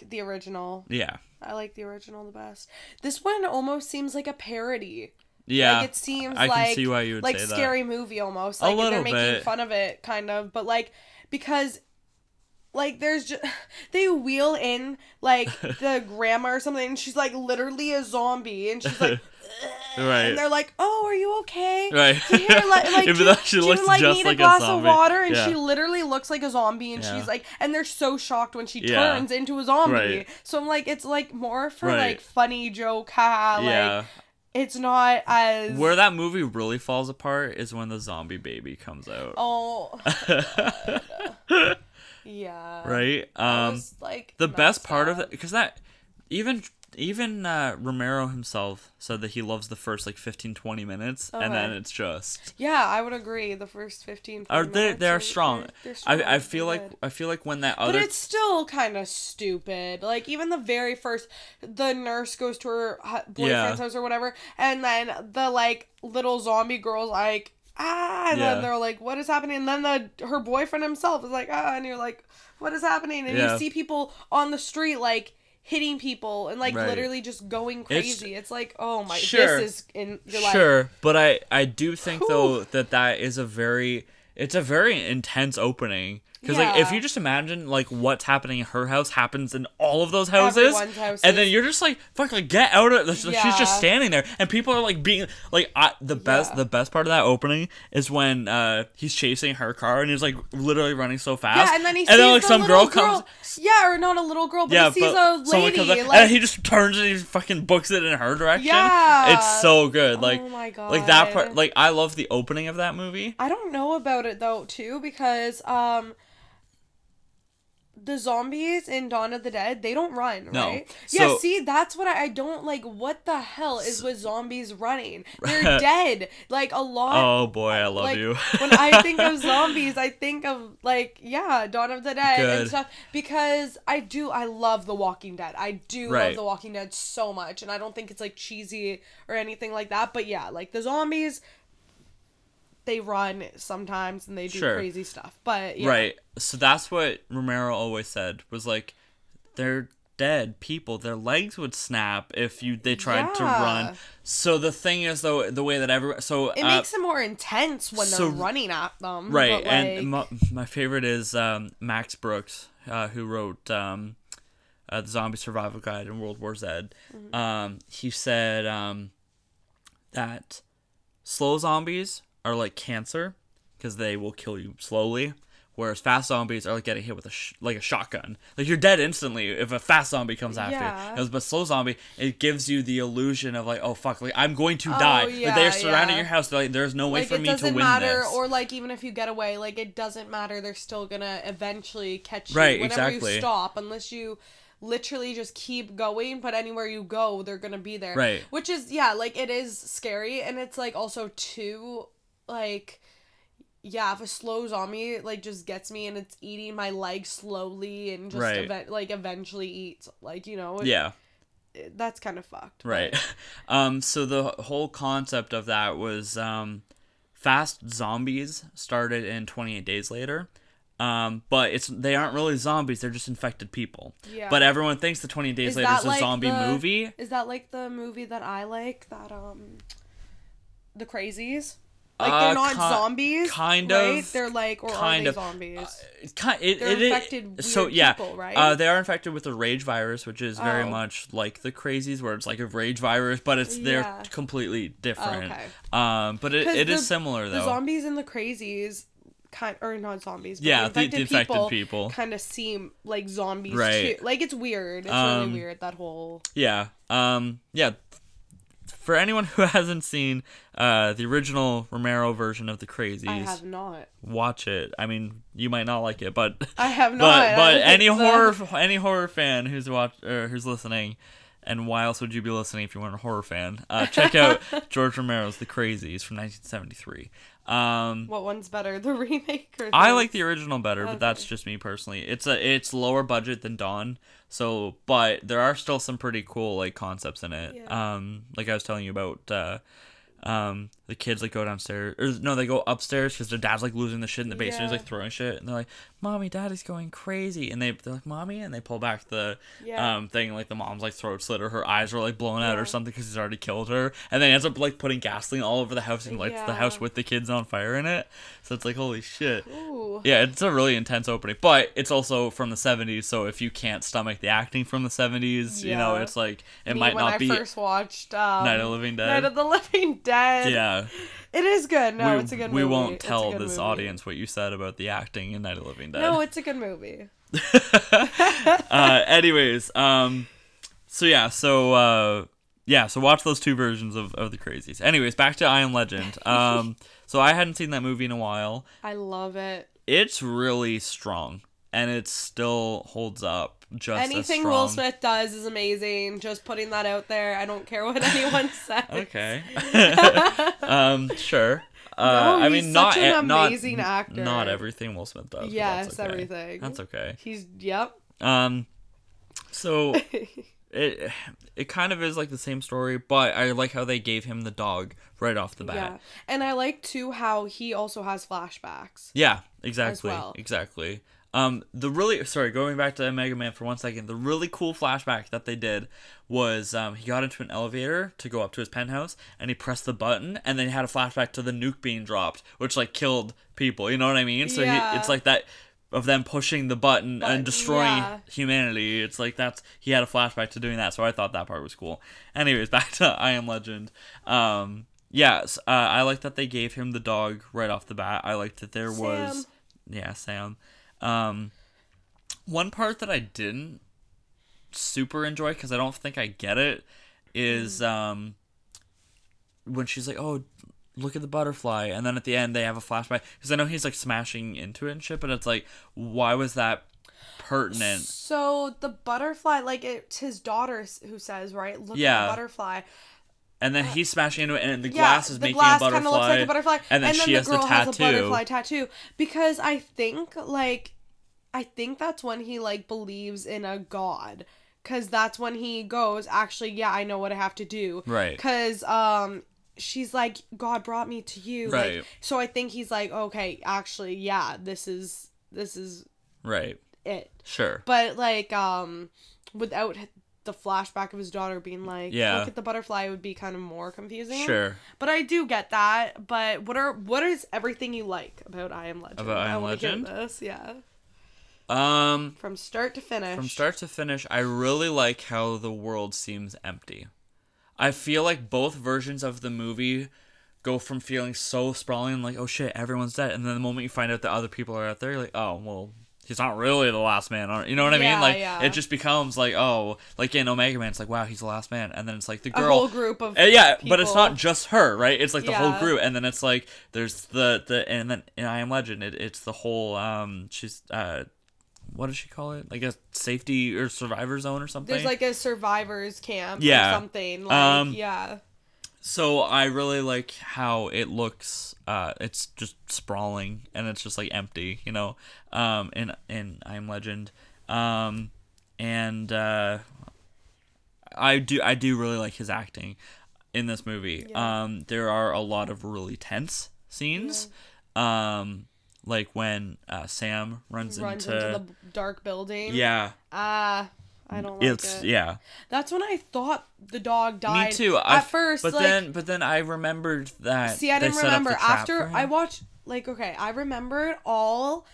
the original. Yeah. I like the original the best. This one almost seems like a parody. Yeah. Like, it seems I like... I can see why you would say that. Like, Scary Movie almost. Like, they're making fun of it, kind of. But, like, because... Like, there's just... They wheel in, like, the grandma or something, and she's, like, literally a zombie. And she's, like... Right. And they're like, oh, are you okay? Right. Do you need a glass of water? And she literally looks like a zombie. And she's like... And they're so shocked when she turns into a zombie. Right. So I'm like, it's, like, more for, like, funny joke. Like, it's not as... Where that movie really falls apart is when the zombie baby comes out. Oh. Yeah. Right? The best part of it... Because that... Even Romero himself said that he loves the first, like, 15, 20 minutes, and then it's just... Yeah, I would agree. The first 15, 20 minutes... They're strong. They're strong. I feel like when that other... But it's still kind of stupid. Like, even the very first... The nurse goes to her boyfriend's house or whatever, and then the, like, little zombie girl's like, ah, and then they're like, what is happening? And then her boyfriend himself is like, ah, and you're like, what is happening? And you see people on the street, like... hitting people and like literally just going crazy. It's like, oh my, this is in your life. Sure, but I do think though that is a very intense opening because like if you just imagine like what's happening in her house happens in all of those houses, and then you're just like fuck, like get out of this. She's just standing there and people are like being like the best part of that opening is when he's chasing her car and he's like literally running so fast. Yeah, and then he sees like some girl comes. Yeah, or not a little girl, but he sees a lady. Comes up, and he just turns and he fucking books it in her direction. Yeah, it's so good. Like, oh my God, like that part. Like I love the opening of that movie. I don't know about it though too because the zombies in Dawn of the Dead, they don't run, right? No. Yeah, so, see, that's what I don't like. What the hell is with zombies running? They're dead. Like, a lot. Oh, boy, I love you. When I think of zombies, I think of, like, Dawn of the Dead and stuff. Because I love The Walking Dead. I do love The Walking Dead so much. And I don't think it's, like, cheesy or anything like that. But, yeah, like, the zombies... They run sometimes and they do crazy stuff, but yeah. Right. So that's what Romero always said was like, they're dead people. Their legs would snap if they tried to run. So the thing is though, the way that it makes them more intense when they're running at them. Right. Like... And my favorite is Max Brooks, who wrote the Zombie Survival Guide and World War Z. Mm-hmm. He said that slow zombies are like cancer because they will kill you slowly, whereas fast zombies are like getting hit with a shotgun. Like you're dead instantly if a fast zombie comes after you. But slow zombie, it gives you the illusion of like, oh fuck, like I'm going to die. Yeah, like, they're surrounding your house. They're like, there's no way like, for me to win matter, this. Or like even if you get away, like it doesn't matter. They're still gonna eventually catch you. Right, whenever exactly. You stop, unless you literally just keep going, but anywhere you go, they're gonna be there. Right, which is like it is scary, and it's like also too. Like, if a slow zombie, like, just gets me and it's eating my leg slowly and just, eventually eats, like, you know? That's kind of fucked. Right. So the whole concept of that was fast zombies started in 28 Days Later. But they aren't really zombies, they're just infected people. Yeah. But everyone thinks the 28 Days Later is a zombie movie. Is that like the movie that I like, that, The Crazies? Like, they're not zombies, kind of, right? They're like, or are they zombies? They're infected with people, right? They are infected with the rage virus, which is very much like the Crazies, where it's like a rage virus, but it's they're completely different. Oh, okay. But it is similar, though. The zombies and the Crazies, or not zombies, but the infected people kind of seem like zombies, too. Like, it's weird. It's really weird, that whole... Yeah. for anyone who hasn't seen the original Romero version of The Crazies, I have not. Watch it. I mean, you might not like it, but I have not. But any horror fan who's who's listening, and why else would you be listening if you weren't a horror fan? Check out George Romero's The Crazies from 1973. What one's better, the remake or the... I like the original better, but that's just me personally. It's lower budget than Dawn, so but there are still some pretty cool like concepts in it. Yeah. Like I was telling you about the kids like go downstairs or no, they go upstairs because their dad's like losing the shit in the basement. Yeah. He's like throwing shit and they're like, "Mommy, Daddy's going crazy," and they're like, "Mommy," and they pull back the thing, like the mom's like throat slit or her eyes are like blown out or something because he's already killed her, and then he ends up like putting gasoline all over the house and lights the house with the kids on fire in it. So it's like, holy shit. Ooh. Yeah, it's a really intense opening, but it's also from the 70s, so if you can't stomach the acting from the 70s, you know, it's like it might not be. When I first watched Night of the Living Dead. Yeah, it is good. No, it's a good movie. We won't tell this audience what you said about the acting in Night of the Living Dead. No, it's a good movie. Anyways, so watch those two versions of The Crazies. Anyways, back to I Am Legend. So I hadn't seen that movie in a while. I love it. It's really strong, and it still holds up. Just anything Will Smith does is amazing. Just putting that out there. I don't care what anyone says. Okay. Sure. No, I mean, he's not such an amazing actor. Not everything Will Smith does. Yes, that's okay. Everything. That's okay. He's So it kind of is like the same story, but I like how they gave him the dog right off the bat. Yeah, and I like too how he also has flashbacks. Yeah, exactly. As well. Exactly. Going back to Omega Man for one second, the really cool flashback that they did was he got into an elevator to go up to his penthouse, and he pressed the button, and then he had a flashback to the nuke being dropped, which, like, killed people, you know what I mean? So it's like that, of them pushing the button and destroying humanity, it's like he had a flashback to doing that, so I thought that part was cool. Anyways, back to I Am Legend. I like that they gave him the dog right off the bat. I liked that there was... Yeah, Sam... one part that I didn't super enjoy, because I don't think I get it, is when she's like, "Oh, look at the butterfly," and then at the end they have a flashback, because I know he's like smashing into it and shit, but it's like, why was that pertinent? So the butterfly, like, it's his daughter who says, right, "Look at the butterfly." And then he's smashing into it, and the glass is making a butterfly. Yeah, the glass kind of looks like a butterfly. And then she has the tattoo. And then the girl has a butterfly tattoo. Because I think that's when he, like, believes in a god. Because that's when he goes, "Actually, yeah, I know what I have to do." Right. Because, she's like, "God brought me to you." Right. Like, so I think he's like, "Okay, actually, yeah, this is... Right. It." Sure. But, like, without... the flashback of his daughter being like, "Look at the butterfly," would be kind of more confusing. Sure. But I do get that. But what is everything you like about I Am Legend? About I Am Legend? This. Yeah. From start to finish. I really like how the world seems empty. I feel like both versions of the movie go from feeling so sprawling, like, "Oh shit, everyone's dead," and then the moment you find out that other people are out there, you're like, "Oh, well... he's not really the last man." You know what I mean? Like, it just becomes like, oh, like in Omega Man, it's like, wow, he's the last man. And then it's like the girl. A whole group of people. But it's not just her, right? It's like the whole group. And then it's like, there's the and then in I Am Legend, it's the whole, she's, what does she call it? Like a safety or survivor zone or something? There's like a survivor's camp or something. Like, So I really like how it looks. It's just sprawling and it's just like empty, you know. In I Am Legend, I do really like his acting in this movie. Yeah. There are a lot of really tense scenes. Yeah. Like when Sam runs into the dark building. Yeah. I don't like it. Yeah. That's when I thought the dog died. Me too. At first. But then I remembered that. See, I didn't remember. After I watched, like, okay, I remembered all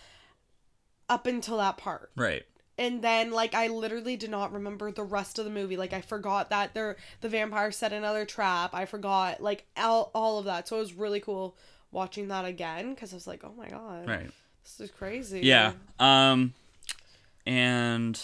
up until that part. Right. And then, like, I literally did not remember the rest of the movie. Like, I forgot that the vampire set another trap. I forgot, like, all of that. So it was really cool watching that again, because I was like, oh my God. Right. This is crazy. Yeah. And...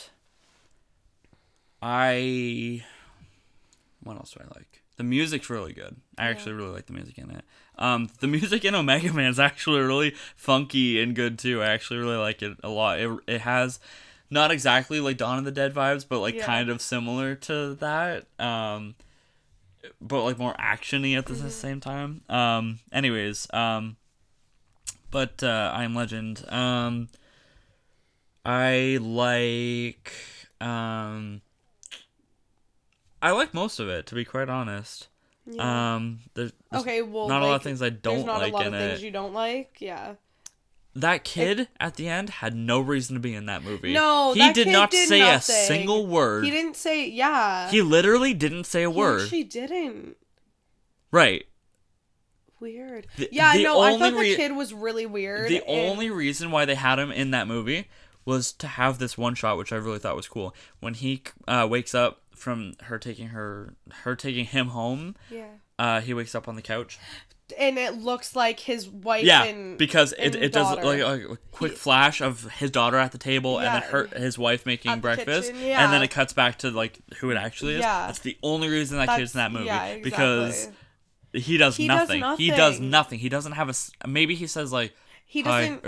what else do I like? The music's really good. I actually really like the music in it. The music in Omega Man is actually really funky and good too. I actually really like it a lot. It has not exactly like Dawn of the Dead vibes, but like kind of similar to that. But like more actiony at the same time. But I Am Legend. I like most of it, to be quite honest. Yeah. There's not a lot of things I don't like in it. There's not a lot of things you don't like, yeah. That kid at the end had no reason to be in that movie. No, he did not say a single word. He didn't say, He literally didn't say a word. She didn't. Right. Weird. I thought the kid was really weird. The only reason why they had him in that movie was to have this one shot, which I really thought was cool. When he wakes up from her taking him home, he wakes up on the couch. And it looks like his wife and does like a quick flash of his daughter at the table and then his wife making breakfast. And then it cuts back to like who it actually is. Yeah. That's the only reason that kid's in that movie because he does nothing. He does nothing. He doesn't have a... Maybe he says like... He doesn't...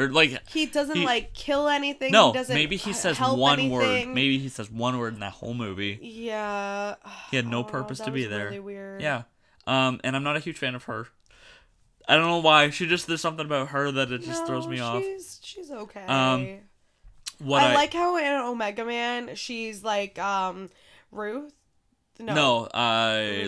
kill anything. No, he doesn't maybe he says one word. Maybe he says one word in that whole movie. Yeah. He had no purpose to be there. Really weird. Yeah. And I'm not a huge fan of her. I don't know why. There's something about her that it just throws me off. She's okay. I like how in Omega Man she's like Ruth. No,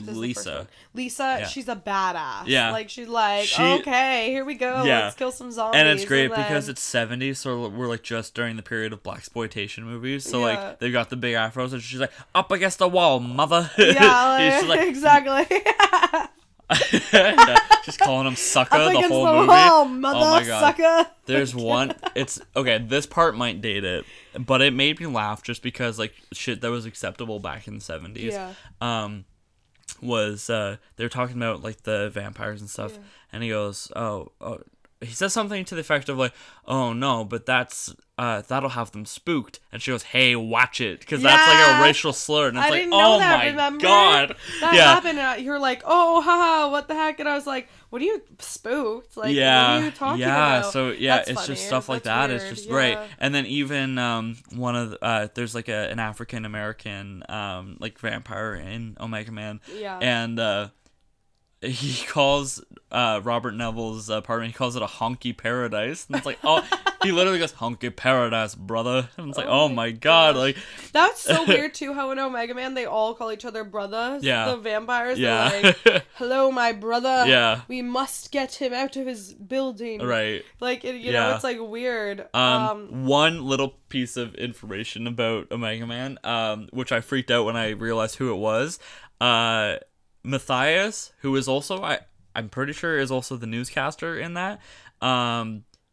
Lisa. Lisa, she's a badass. Yeah. Like she's like, okay, here we go. Yeah. Let's kill some zombies. And it's great because it's 70s, so we're like just during the period of blaxploitation movies. So like they've got the big afros and she's like up against the wall, mother. Yeah, like, exactly. Just calling him sucker the whole movie. Wall, mother, oh my god! Sucker. There's one. It's okay. This part might date it, but it made me laugh just because like shit that was acceptable back in the 70s. Yeah. They're talking about like the vampires and stuff, and he goes, "Oh," he says something to the effect of like, "Oh no, but that's that'll have them spooked." And she goes, "Hey, watch it," because that's like a racial slur, and it's like, "Oh my god, that happened." And you're like, "Oh, haha, what the heck?" And I was like, "What are you spooked? Like, what are you talking about?" Yeah, so that's it's funny. Just stuff like that's that. Weird. It's just right. And then even one of the, there's like an African American like vampire in Omega Man, and he calls Robert Neville's apartment, he calls it a honky paradise. And it's like, oh, he literally goes, honky paradise, brother. And it's like, oh my god. Like, that's so weird, too, how in Omega Man they all call each other brothers. Yeah. The vampires are like, hello, my brother. Yeah. We must get him out of his building. Right. Like, you know, it's like weird. One little piece of information about Omega Man, which I freaked out when I realized who it was. Matthias, who is also, I'm pretty sure, is also the newscaster in that.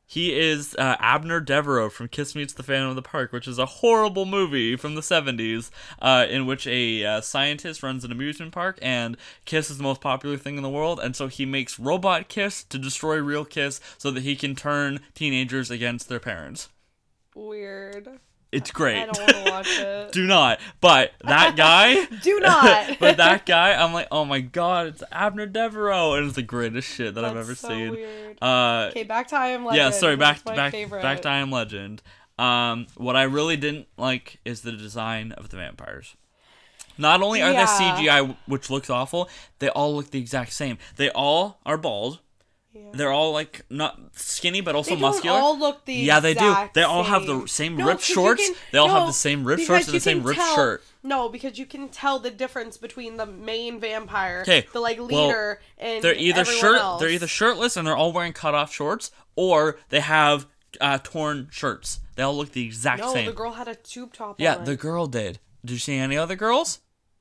He is Abner Devereaux from Kiss Meets the Phantom of the Park, which is a horrible movie from the 70s in which a scientist runs an amusement park, and Kiss is the most popular thing in the world, and so he makes robot Kiss to destroy real Kiss so that he can turn teenagers against their parents. Weird. It's great. I don't want to watch it. Do not. But that guy. Do not. But that guy, I'm like, oh my god, it's Abner Devereaux, and it's the greatest shit I've ever seen. Weird. Okay, back to I Am Legend. Yeah, sorry, back to I Am Legend. What I really didn't like is the design of the vampires. Not only are they CGI, which looks awful, they all look the exact same. They all are bald. Yeah. They're all like not skinny, but also muscular. They all look the exact same. Yeah, they do. They all have the same ripped shorts. They all have the same ripped shorts and the same ripped shirt. No, because you can tell the difference between the main vampire, the like leader, and everyone else. They're either shirtless and they're all wearing cut-off shorts, or they have torn shirts. They all look the exact same. No, the girl had a tube top on. Yeah, the girl did. Did you see any other girls?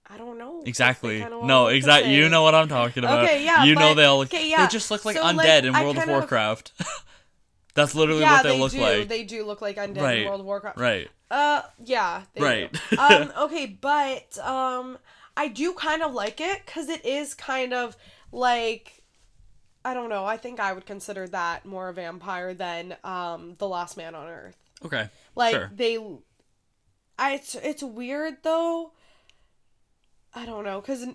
I don't know. Exactly. Exactly. You know what I'm talking about. Okay, yeah. You know they all look... Okay, yeah. They just look like undead in World of Warcraft. That's literally what they look like. They do look like undead in World of Warcraft. Right. Yeah. They do. Okay, but I do kind of like it because it is kind of like... I don't know. I think I would consider that more a vampire than The Last Man on Earth. Okay. Like, sure. It's weird, though... I don't know, because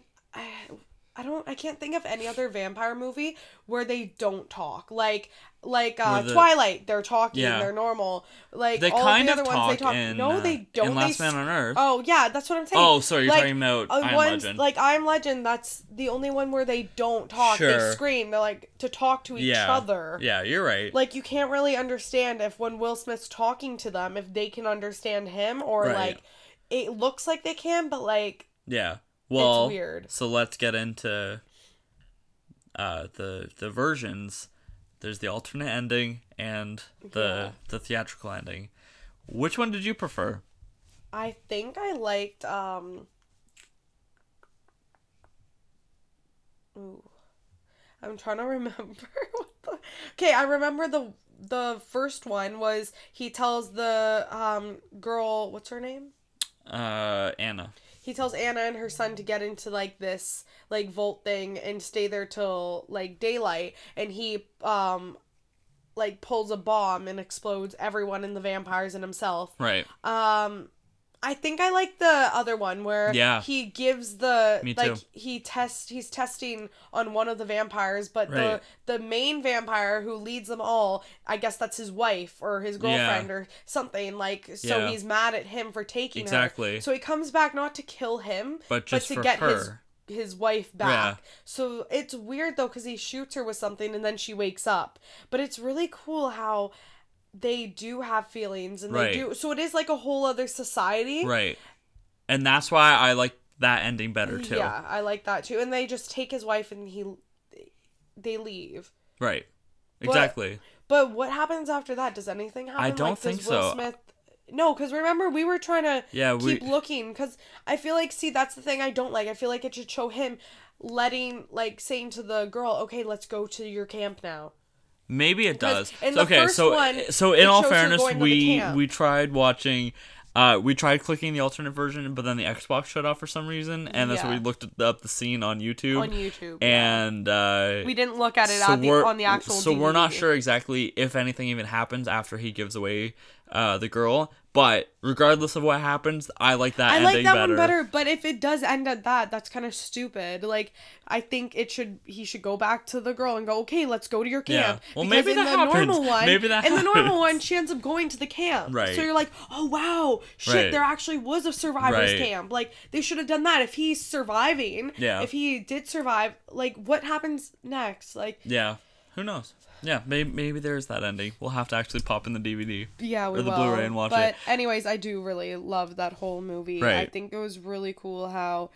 I can't think of any other vampire movie where they don't talk. Like Twilight, they're talking, they're normal. Like they all kind of the other ones, they talk. No, they don't. In Last Man on Earth. Oh yeah, that's what I'm saying. Oh, sorry, you're talking about I Am Legend. Like I Am Legend, that's the only one where they don't talk. Sure. They scream. They're like to talk to each other. Yeah, you're right. Like you can't really understand if when Will Smith's talking to them, if they can understand him or like it looks like they can, but like well, it's weird. So let's get into the versions. There's the alternate ending and the theatrical ending. Which one did you prefer? I think I liked I'm trying to remember. Okay, I remember the first one was he tells the girl, what's her name? Anna. He tells Anna and her son to get into, like, this, like, vault thing and stay there till, like, daylight. And he, like, pulls a bomb and explodes everyone and the vampires and himself. Right. I think I like the other one where he gives the... Me too. Like, he's testing on one of the vampires, but the main vampire who leads them all, I guess that's his wife or his girlfriend or something, like, so he's mad at him for taking her. Exactly. So he comes back not to kill him, but to get his wife back. Yeah. So it's weird, though, because he shoots her with something and then she wakes up. But it's really cool how... they do have feelings and they do. So it is like a whole other society. Right. And that's why I like that ending better too. Yeah, I like that too. And they just take his wife and they leave. Right. Exactly. But what happens after that? Does anything happen? I don't think so. Will Smith... No, because remember we were trying to keep looking because I feel like, see, that's the thing I don't like. I feel like it should show him saying to the girl, okay, let's go to your camp now. Maybe it does. So in all fairness, we tried watching, we tried clicking the alternate version, but then the Xbox shut off for some reason, and that's when we looked up the scene on YouTube. And we didn't look at it on the actual. So DVD. We're not sure exactly if anything even happens after he gives away the girl. But regardless of what happens, I like that ending better. I like that one better, but if it does end at that, that's kind of stupid. Like, I think he should go back to the girl and go, okay, let's go to your camp. Yeah. Well, maybe that happens. In the normal one, she ends up going to the camp. Right. So you're like, oh, wow, shit, there actually was a survivor's camp. Like, they should have done that. If he's surviving, if he did survive, like, what happens next? Like, yeah, who knows? Yeah, maybe there's that ending. We'll have to actually pop in the DVD. Yeah, we will. Or the Blu-ray and watch it. But anyways, I do really love that whole movie. Right. I think it was really cool how...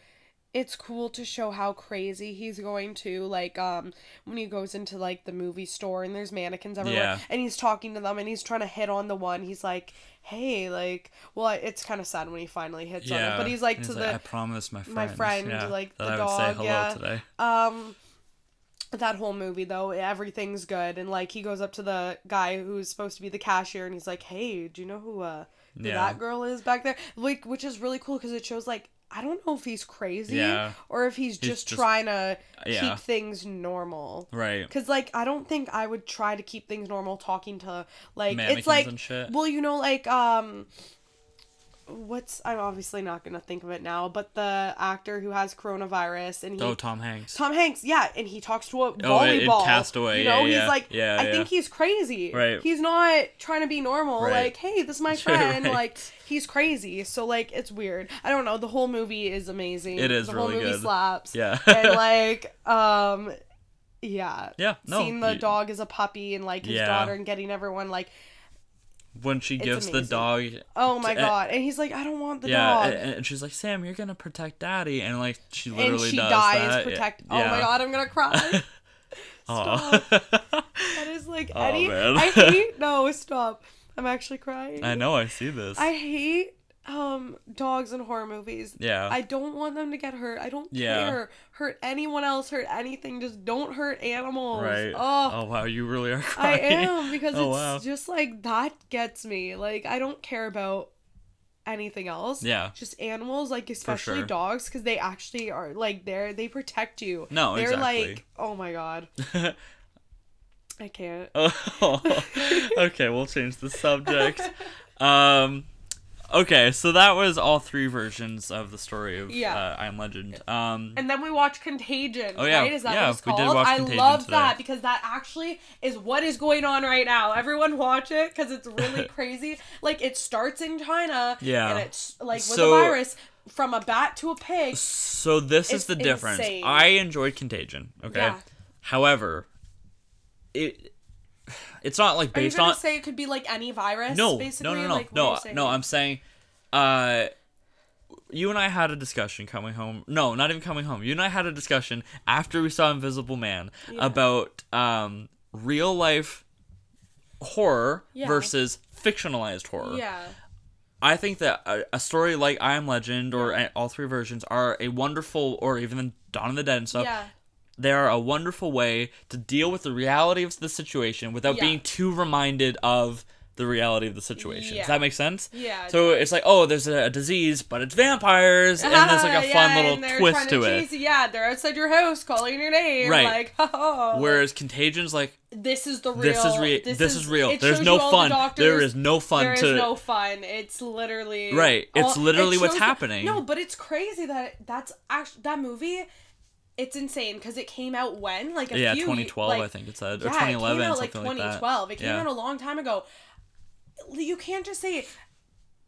It's cool to show how crazy he's going to, like, when he goes into, like, the movie store and there's mannequins everywhere. Yeah. And he's talking to them and he's trying to hit on the one. He's like, hey, like, well, it's kind of sad when he finally hits on it. But he's like, I promise my friend, like, the dog. I would say hello today. That whole movie, though, everything's good. And, like, he goes up to the guy who's supposed to be the cashier, and he's like, hey, do you know who that girl is back there? Like, which is really cool, because it shows, like, I don't know if he's crazy or if he's just trying to keep things normal. Right. Because, like, I don't think I would try to keep things normal talking to, like... Mannequins it's like, and shit. Well, you know, like, I'm obviously not going to think of it now, but the actor who has coronavirus and Tom Hanks. Tom Hanks, and he talks to a volleyball. It Cast Away. You know, he's like, I think he's crazy. Right. He's not trying to be normal. Right. Like, hey, this is my friend. Right. Like, he's crazy. So, like, it's weird. I don't know. The whole movie is amazing. It is really good. The whole movie slaps. Yeah. And, like, seeing the dog as a puppy and, like, his daughter and getting everyone, like... When she gives the dog... Oh, my God. And he's like, I don't want the dog. And she's like, Sam, you're going to protect Daddy. And, like, she literally does that. Oh, my God, I'm going to cry. Stop. That is, like, man. I hate... No, stop. I'm actually crying. I know, I see this. I hate dogs in horror movies. Yeah. I don't want them to get hurt. I don't care. Hurt anyone else, hurt anything. Just don't hurt animals. Right. Oh, wow, you really are crying. I am, because it's just like, that gets me. Like, I don't care about anything else. Yeah. Just animals, like, especially dogs, because they actually are, like, they protect you. No, they're exactly. They're like, oh my God. I can't. Oh, okay, we'll change the subject. Okay, so that was all three versions of the story of I Am Legend. And then we watched Contagion, right? Is that what it's called? We did watch Contagion today. That because that actually is what is going on right now. Everyone watch it because it's really crazy. Like, it starts in China, and it's like with a virus from a bat to a pig. So this is the difference. Insane. I enjoyed Contagion, okay? Yeah. However, it's not like based on. Are you going to say it could be like any virus? No, basically? No. Like, no. I'm saying, you and I had a discussion coming home. No, not even coming home. You and I had a discussion after we saw Invisible Man about real life horror versus fictionalized horror. Yeah. I think that a story like I Am Legend or all three versions are a wonderful, or even Dawn of the Dead and stuff. Yeah. They are a wonderful way to deal with the reality of the situation without being too reminded of the reality of the situation. Yeah. Does that make sense? Yeah. So it's like, oh, there's a disease, but it's vampires, and there's like a fun little twist to it. They're outside your house calling your name. Right. Like, oh. Whereas Contagion's like, this is the real. This is real. There's no fun. There is no fun. It's literally right. It's literally what's happening. No, but it's crazy that's actually that movie. It's insane because it came out when? Like 2012, I think it said. Or 2011. It came out like 2012. Like it came out a long time ago. You can't just say,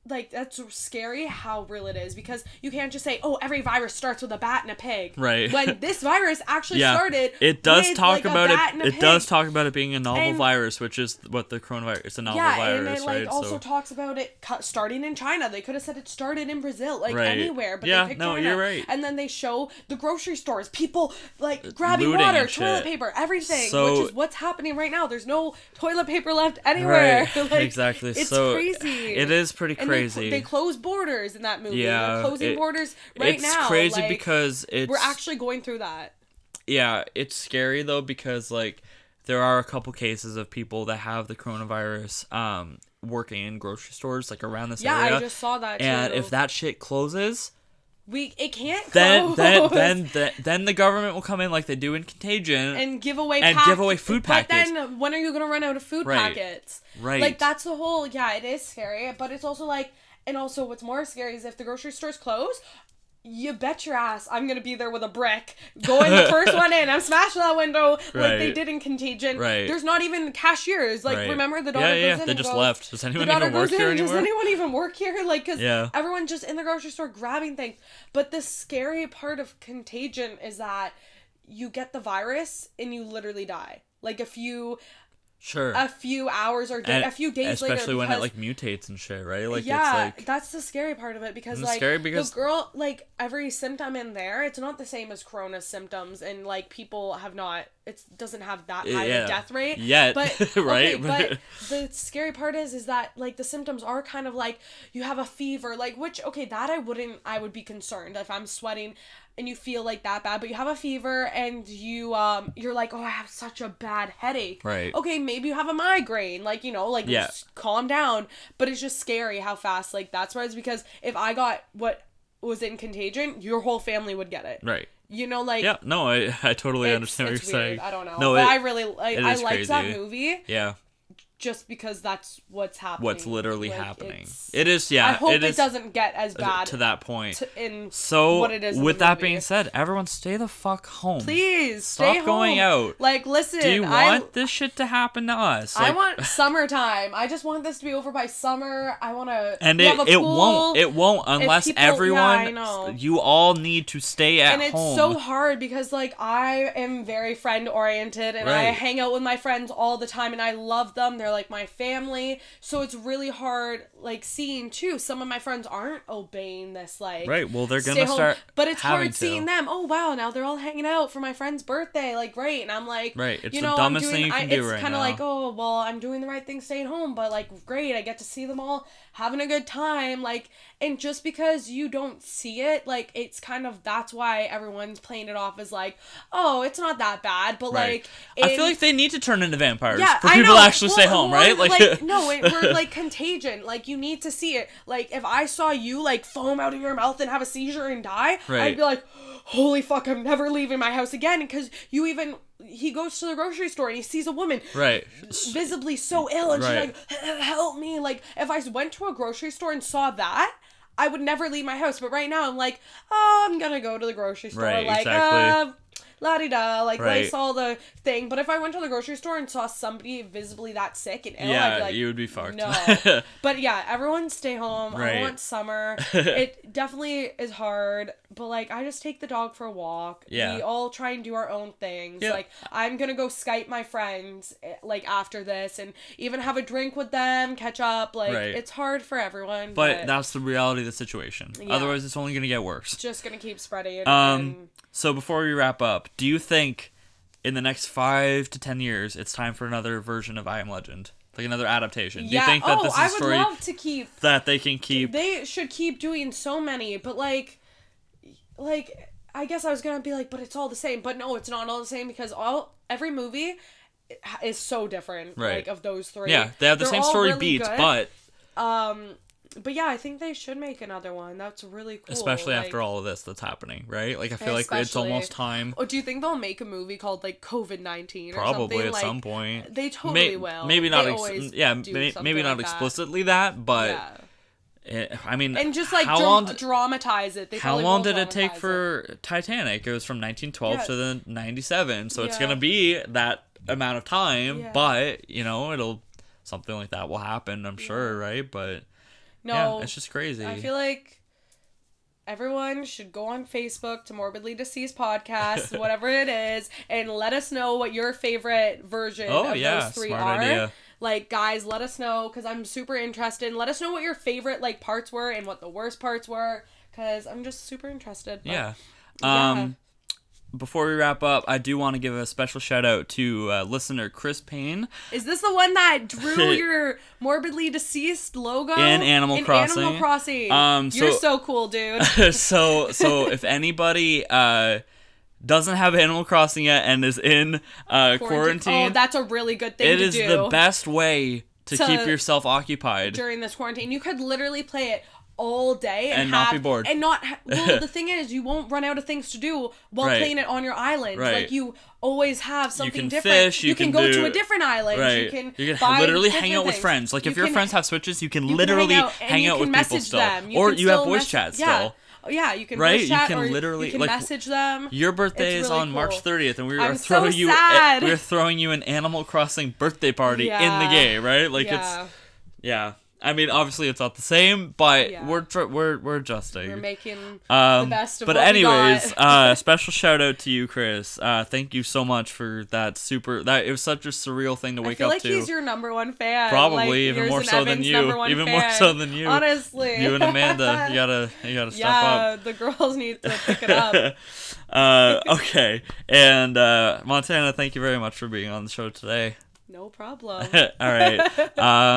like, that's scary how real it is, because you can't just say, oh, every virus starts with a bat and a pig. Right. When this virus actually started. It does talk about it. It does talk about it being a novel virus, which is what the coronavirus is, a novel virus. And it also talks about it starting in China. They could have said it started in Brazil, anywhere. But they picked China. You're right. And then they show the grocery stores, people grabbing looting water, toilet paper, everything, which is what's happening right now. There's no toilet paper left anywhere. Right. Exactly. It's crazy. It is pretty crazy. They close borders in that movie. Yeah, they're closing borders right now. It's crazy because we're actually going through that. Yeah, it's scary though because there are a couple cases of people that have the coronavirus working in grocery stores around this area. Yeah, I just saw that too. And if that shit closes, it can't close. Then the government will come in like they do in Contagion and give away food packets. But then when are you gonna run out of food packets? Right. That's the whole. Yeah, it is scary, but it's also what's more scary is if the grocery stores close. You bet your ass I'm going to be there with a brick going the first one in. I'm smashing that window like they did in Contagion. Right. There's not even cashiers. Remember the daughter goes in and they just left. Does anyone even work here anymore? Does anyone even work here? Because everyone's just in the grocery store grabbing things. But the scary part of Contagion is that you get the virus and you literally die. A few hours or a few days later. Especially when it mutates and shit, right? It's that's the scary part of it because the girl, every symptom in there, it's not the same as Corona symptoms and people have not, it doesn't have that high of a death rate. Yeah. But, right? Okay, but the scary part is that the symptoms are kind of you have a fever, that I would be concerned if I'm sweating and you feel that bad, but you have a fever and you, you're oh, I have such a bad headache. Right. Okay, maybe you have a migraine, calm down, but it's just scary how fast, that's why it's because if I got what was in Contagion, your whole family would get it. Right. You know, Yeah, no, I totally understand what you're saying. I don't know. No, but I really, I liked that movie. Yeah. Just because that's what's happening. What's literally happening. It is, yeah. I hope it doesn't get as bad. To that point. What it is with that being said, everyone stay the fuck home. Please, stay home. Stop going out. Listen. Do you want this shit to happen to us? I want summertime. I just want this to be over by summer. I want to have a pool. It won't unless everyone... Yeah, you all need to stay at home. And it's so hard because, I am very friend-oriented and I hang out with my friends all the time and I love them. They're my family, so it's really hard seeing too some of my friends aren't obeying this well they're gonna start, but it's hard seeing them, oh wow, now they're all hanging out for my friend's birthday great, and I'm it's the dumbest thing you can do right now. It's kind of oh well, I'm doing the right thing staying home, but great, I get to see them all having a good time and just because you don't see it it's kind of, that's why everyone's playing it off as oh it's not that bad, but I feel they need to turn into vampires for people to actually say home, right? Like no, we're like Contagion. Like, you need to see it. Like, if I saw you like foam out of your mouth and have a seizure and die, right. I'd be like, holy fuck, I'm never leaving my house again. Because you even, he goes to the grocery store and he sees a woman right. visibly so ill, and right. she's like, help me. Like, if I went to a grocery store and saw that, I would never leave my house. But right now I'm like, oh, I'm gonna go to the grocery store. Right, like, exactly. La-di-da, like, right. Lysol the thing. But if I went to the grocery store and saw somebody visibly that sick and ill, I'd be like... Yeah, you would be fucked. No. But yeah, everyone stay home. Right. I want summer. It definitely is hard. But, like, I just take the dog for a walk. Yeah. We all try and do our own things. Yeah. Like, I'm gonna go Skype my friends, like, after this, and even have a drink with them, catch up. Like, right. It's hard for everyone. But that's the reality of the situation. Yeah. Otherwise, it's only gonna get worse. It's just gonna keep spreading. So before we wrap up, do you think in the next 5 to 10 years it's time for another version of I Am Legend? Like another adaptation? Yeah. Do you think that this is a story love to keep, that they can keep? They should keep doing so many, but like I guess I was going to be like, but it's all the same. But no, it's not all the same, because every movie is so different, right. Like, of those three. Yeah, they have the same story really beats, good. But... But yeah, I think they should make another one. That's really cool. Especially after all of this that's happening, right? Like, I feel like it's almost time. Oh, do you think they'll make a movie called, like, COVID-19 or something? Probably at some point. They totally will. Maybe not explicitly that, but... Yeah. I mean... And just, like, dramatize it. How long did it take for Titanic? It was from 1912 to the 97, so it's going to be that amount of time, but, you know, it'll... Something like that will happen, I'm sure, right? But... No, yeah, it's just crazy. I feel like everyone should go on Facebook to Morbidly Deceased Podcast, whatever it is, and let us know what your favorite version of those three are. Idea. Like, guys, let us know, because I'm super interested. Let us know what your favorite, like, parts were and what the worst parts were, because I'm just super interested. But, before we wrap up, I do want to give a special shout out to listener Chris Payne. Is this the one that drew your Morbidly Deceased logo? In Animal Crossing. You're so cool, dude. so if anybody doesn't have Animal Crossing yet and is in quarantine. Oh, that's a really good thing to do. It is the best way to keep yourself occupied. During this quarantine. You could literally play it all day and not be bored. The thing is, you won't run out of things to do while playing it on your island. Right. Like, you always have something different. Fish, you can go to a different island. Right. You can literally hang out with friends. Like, if your friends have Switches, you can literally hang out with people still. Or you have voice chat still. Yeah, you can voice chat, you can literally, you can message them. Your birthday is on March 30th, and we're throwing you an Animal Crossing birthday party in the game, right? Like, I mean, obviously it's not the same, but we're adjusting. We're making the best of it. But anyways, special shout out to you, Chris. Thank you so much for that it was such a surreal thing to wake up to. I feel like he's your number one fan. Probably, like, even more so than you. Honestly. You and Amanda, you gotta step up. Yeah, the girls need to pick it up. Okay. And Montana, thank you very much for being on the show today. No problem. All right.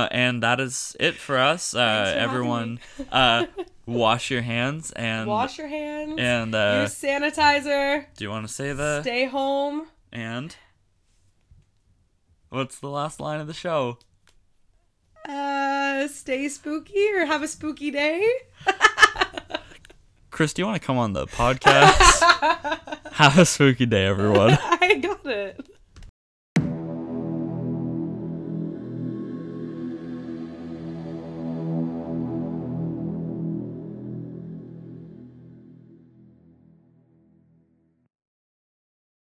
And that is it for us. Everyone, wash your hands. Wash your hands. And use sanitizer. Do you want to say Stay home. And? What's the last line of the show? Stay spooky, or have a spooky day. Chris, do you want to come on the podcast? Have a spooky day, everyone. I got it.